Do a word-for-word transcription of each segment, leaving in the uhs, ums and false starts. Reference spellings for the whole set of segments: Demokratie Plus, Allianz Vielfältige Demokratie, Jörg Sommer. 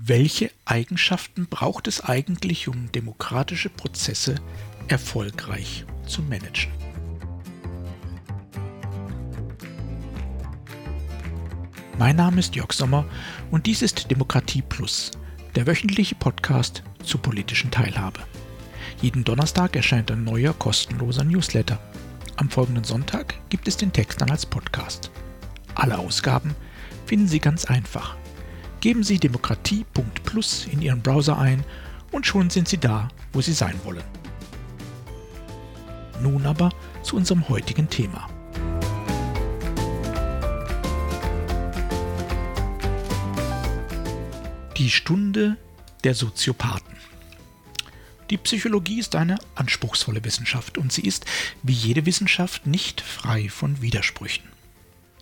Welche Eigenschaften braucht es eigentlich, um demokratische Prozesse erfolgreich zu managen? Mein Name ist Jörg Sommer und dies ist Demokratie Plus, der wöchentliche Podcast zur politischen Teilhabe. Jeden Donnerstag erscheint ein neuer, kostenloser Newsletter. Am folgenden Sonntag gibt es den Text dann als Podcast. Alle Ausgaben finden Sie ganz einfach. Geben Sie demokratie Punkt plus in Ihren Browser ein und schon sind Sie da, wo Sie sein wollen. Nun aber zu unserem heutigen Thema. Die Stunde der Soziopathen. Die Psychologie ist eine anspruchsvolle Wissenschaft und sie ist, wie jede Wissenschaft, nicht frei von Widersprüchen.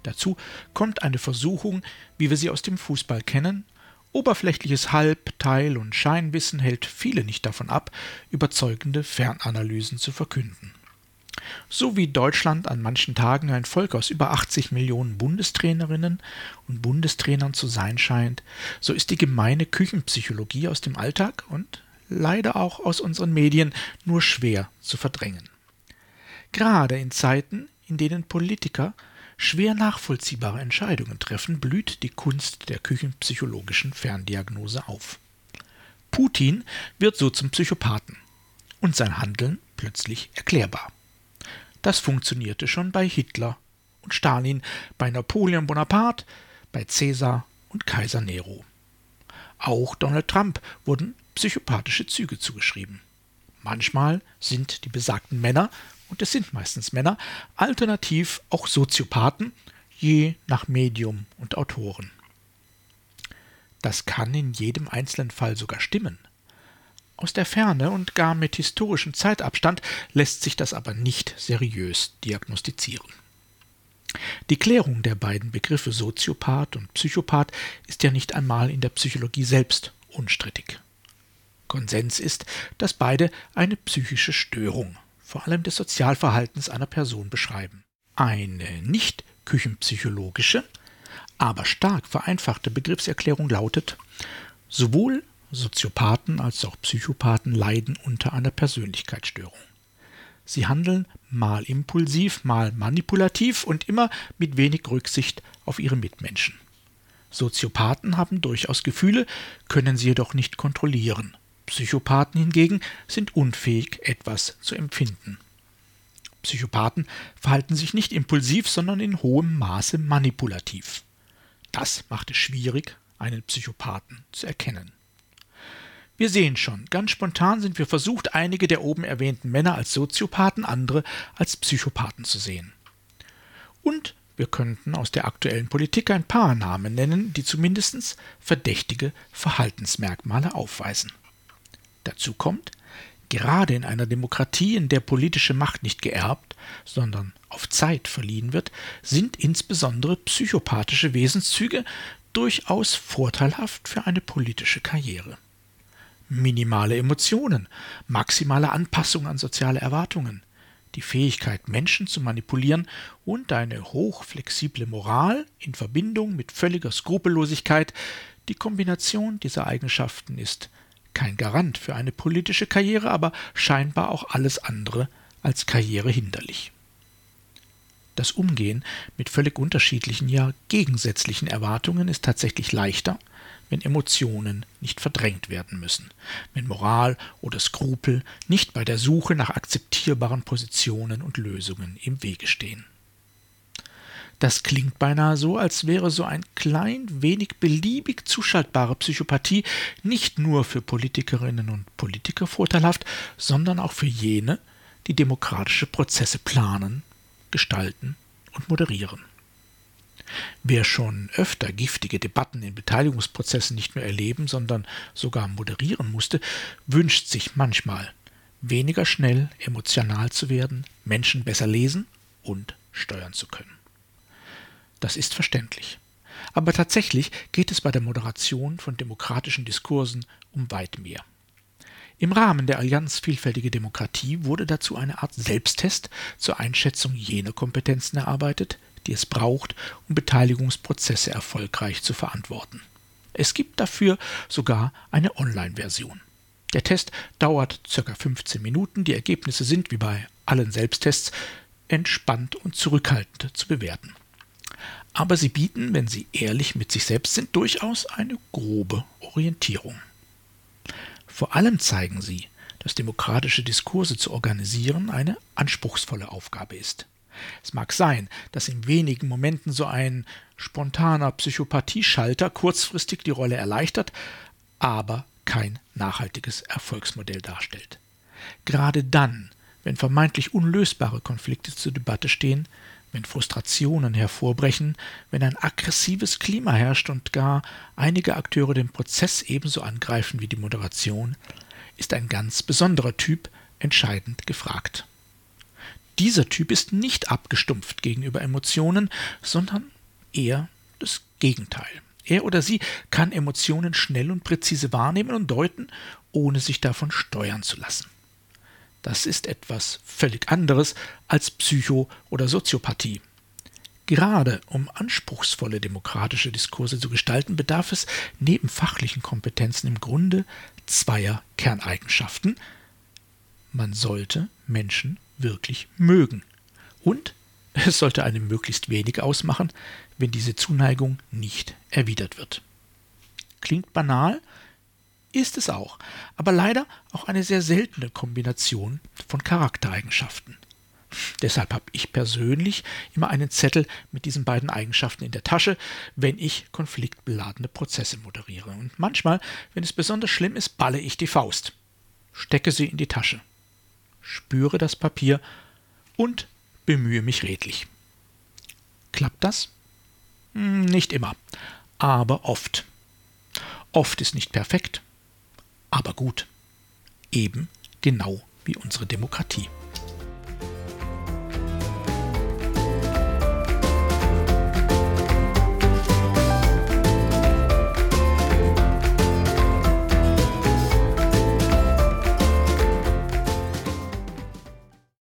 Dazu kommt eine Versuchung, wie wir sie aus dem Fußball kennen. Oberflächliches Halb-, Teil- und Scheinwissen hält viele nicht davon ab, überzeugende Fernanalysen zu verkünden. So wie Deutschland an manchen Tagen ein Volk aus über achtzig Millionen Bundestrainerinnen und Bundestrainern zu sein scheint, so ist die gemeine Küchenpsychologie aus dem Alltag und leider auch aus unseren Medien nur schwer zu verdrängen. Gerade in Zeiten, in denen Politiker schwer nachvollziehbare Entscheidungen treffen, blüht die Kunst der küchenpsychologischen Ferndiagnose auf. Putin wird so zum Psychopathen und sein Handeln plötzlich erklärbar. Das funktionierte schon bei Hitler und Stalin, bei Napoleon Bonaparte, bei Caesar und Kaiser Nero. Auch Donald Trump wurden psychopathische Züge zugeschrieben. Manchmal sind die besagten Männer, und es sind meistens Männer, alternativ auch Soziopathen, je nach Medium und Autoren. Das kann in jedem einzelnen Fall sogar stimmen. Aus der Ferne und gar mit historischem Zeitabstand lässt sich das aber nicht seriös diagnostizieren. Die Klärung der beiden Begriffe Soziopath und Psychopath ist ja nicht einmal in der Psychologie selbst unstrittig. Konsens ist, dass beide eine psychische Störung, vor allem des Sozialverhaltens einer Person, beschreiben. Eine nicht küchenpsychologische, aber stark vereinfachte Begriffserklärung lautet: Sowohl Soziopathen als auch Psychopathen leiden unter einer Persönlichkeitsstörung. Sie handeln mal impulsiv, mal manipulativ und immer mit wenig Rücksicht auf ihre Mitmenschen. Soziopathen haben durchaus Gefühle, können sie jedoch nicht kontrollieren. Psychopathen hingegen sind unfähig, etwas zu empfinden. Psychopathen verhalten sich nicht impulsiv, sondern in hohem Maße manipulativ. Das macht es schwierig, einen Psychopathen zu erkennen. Wir sehen schon, ganz spontan sind wir versucht, einige der oben erwähnten Männer als Soziopathen, andere als Psychopathen zu sehen. Und wir könnten aus der aktuellen Politik ein paar Namen nennen, die zumindest verdächtige Verhaltensmerkmale aufweisen. Dazu kommt, gerade in einer Demokratie, in der politische Macht nicht geerbt, sondern auf Zeit verliehen wird, sind insbesondere psychopathische Wesenszüge durchaus vorteilhaft für eine politische Karriere. Minimale Emotionen, maximale Anpassung an soziale Erwartungen, die Fähigkeit, Menschen zu manipulieren und eine hochflexible Moral in Verbindung mit völliger Skrupellosigkeit. Die Kombination dieser Eigenschaften ist kein Garant für eine politische Karriere, aber scheinbar auch alles andere als karrierehinderlich. Das Umgehen mit völlig unterschiedlichen, ja gegensätzlichen Erwartungen ist tatsächlich leichter, wenn Emotionen nicht verdrängt werden müssen, wenn Moral oder Skrupel nicht bei der Suche nach akzeptierbaren Positionen und Lösungen im Wege stehen. Das klingt beinahe so, als wäre so ein klein wenig beliebig zuschaltbare Psychopathie nicht nur für Politikerinnen und Politiker vorteilhaft, sondern auch für jene, die demokratische Prozesse planen, gestalten und moderieren. Wer schon öfter giftige Debatten in Beteiligungsprozessen nicht nur erleben, sondern sogar moderieren musste, wünscht sich manchmal, weniger schnell emotional zu werden, Menschen besser lesen und steuern zu können. Das ist verständlich. Aber tatsächlich geht es bei der Moderation von demokratischen Diskursen um weit mehr. Im Rahmen der Allianz Vielfältige Demokratie wurde dazu eine Art Selbsttest zur Einschätzung jener Kompetenzen erarbeitet, die es braucht, um Beteiligungsprozesse erfolgreich zu verantworten. Es gibt dafür sogar eine Online-Version. Der Test dauert ca. fünfzehn Minuten. Die Ergebnisse sind, wie bei allen Selbsttests, entspannt und zurückhaltend zu bewerten. Aber sie bieten, wenn sie ehrlich mit sich selbst sind, durchaus eine grobe Orientierung. Vor allem zeigen sie, dass demokratische Diskurse zu organisieren eine anspruchsvolle Aufgabe ist. Es mag sein, dass in wenigen Momenten so ein spontaner Psychopathieschalter kurzfristig die Rolle erleichtert, aber kein nachhaltiges Erfolgsmodell darstellt. Gerade dann, wenn vermeintlich unlösbare Konflikte zur Debatte stehen, wenn Frustrationen hervorbrechen, wenn ein aggressives Klima herrscht und gar einige Akteure den Prozess ebenso angreifen wie die Moderation, ist ein ganz besonderer Typ entscheidend gefragt. Dieser Typ ist nicht abgestumpft gegenüber Emotionen, sondern eher das Gegenteil. Er oder sie kann Emotionen schnell und präzise wahrnehmen und deuten, ohne sich davon steuern zu lassen. Das ist etwas völlig anderes als Psycho- oder Soziopathie. Gerade um anspruchsvolle demokratische Diskurse zu gestalten, bedarf es neben fachlichen Kompetenzen im Grunde zweier Kerneigenschaften. Man sollte Menschen wirklich mögen. Und es sollte einem möglichst wenig ausmachen, wenn diese Zuneigung nicht erwidert wird. Klingt banal, ist es auch, aber leider auch eine sehr seltene Kombination von Charaktereigenschaften. Deshalb habe ich persönlich immer einen Zettel mit diesen beiden Eigenschaften in der Tasche, wenn ich konfliktbeladene Prozesse moderiere. Und manchmal, wenn es besonders schlimm ist, balle ich die Faust, stecke sie in die Tasche, spüre das Papier und bemühe mich redlich. Klappt das? Nicht immer, aber oft. Oft ist nicht perfekt, aber gut. Eben genau wie unsere Demokratie.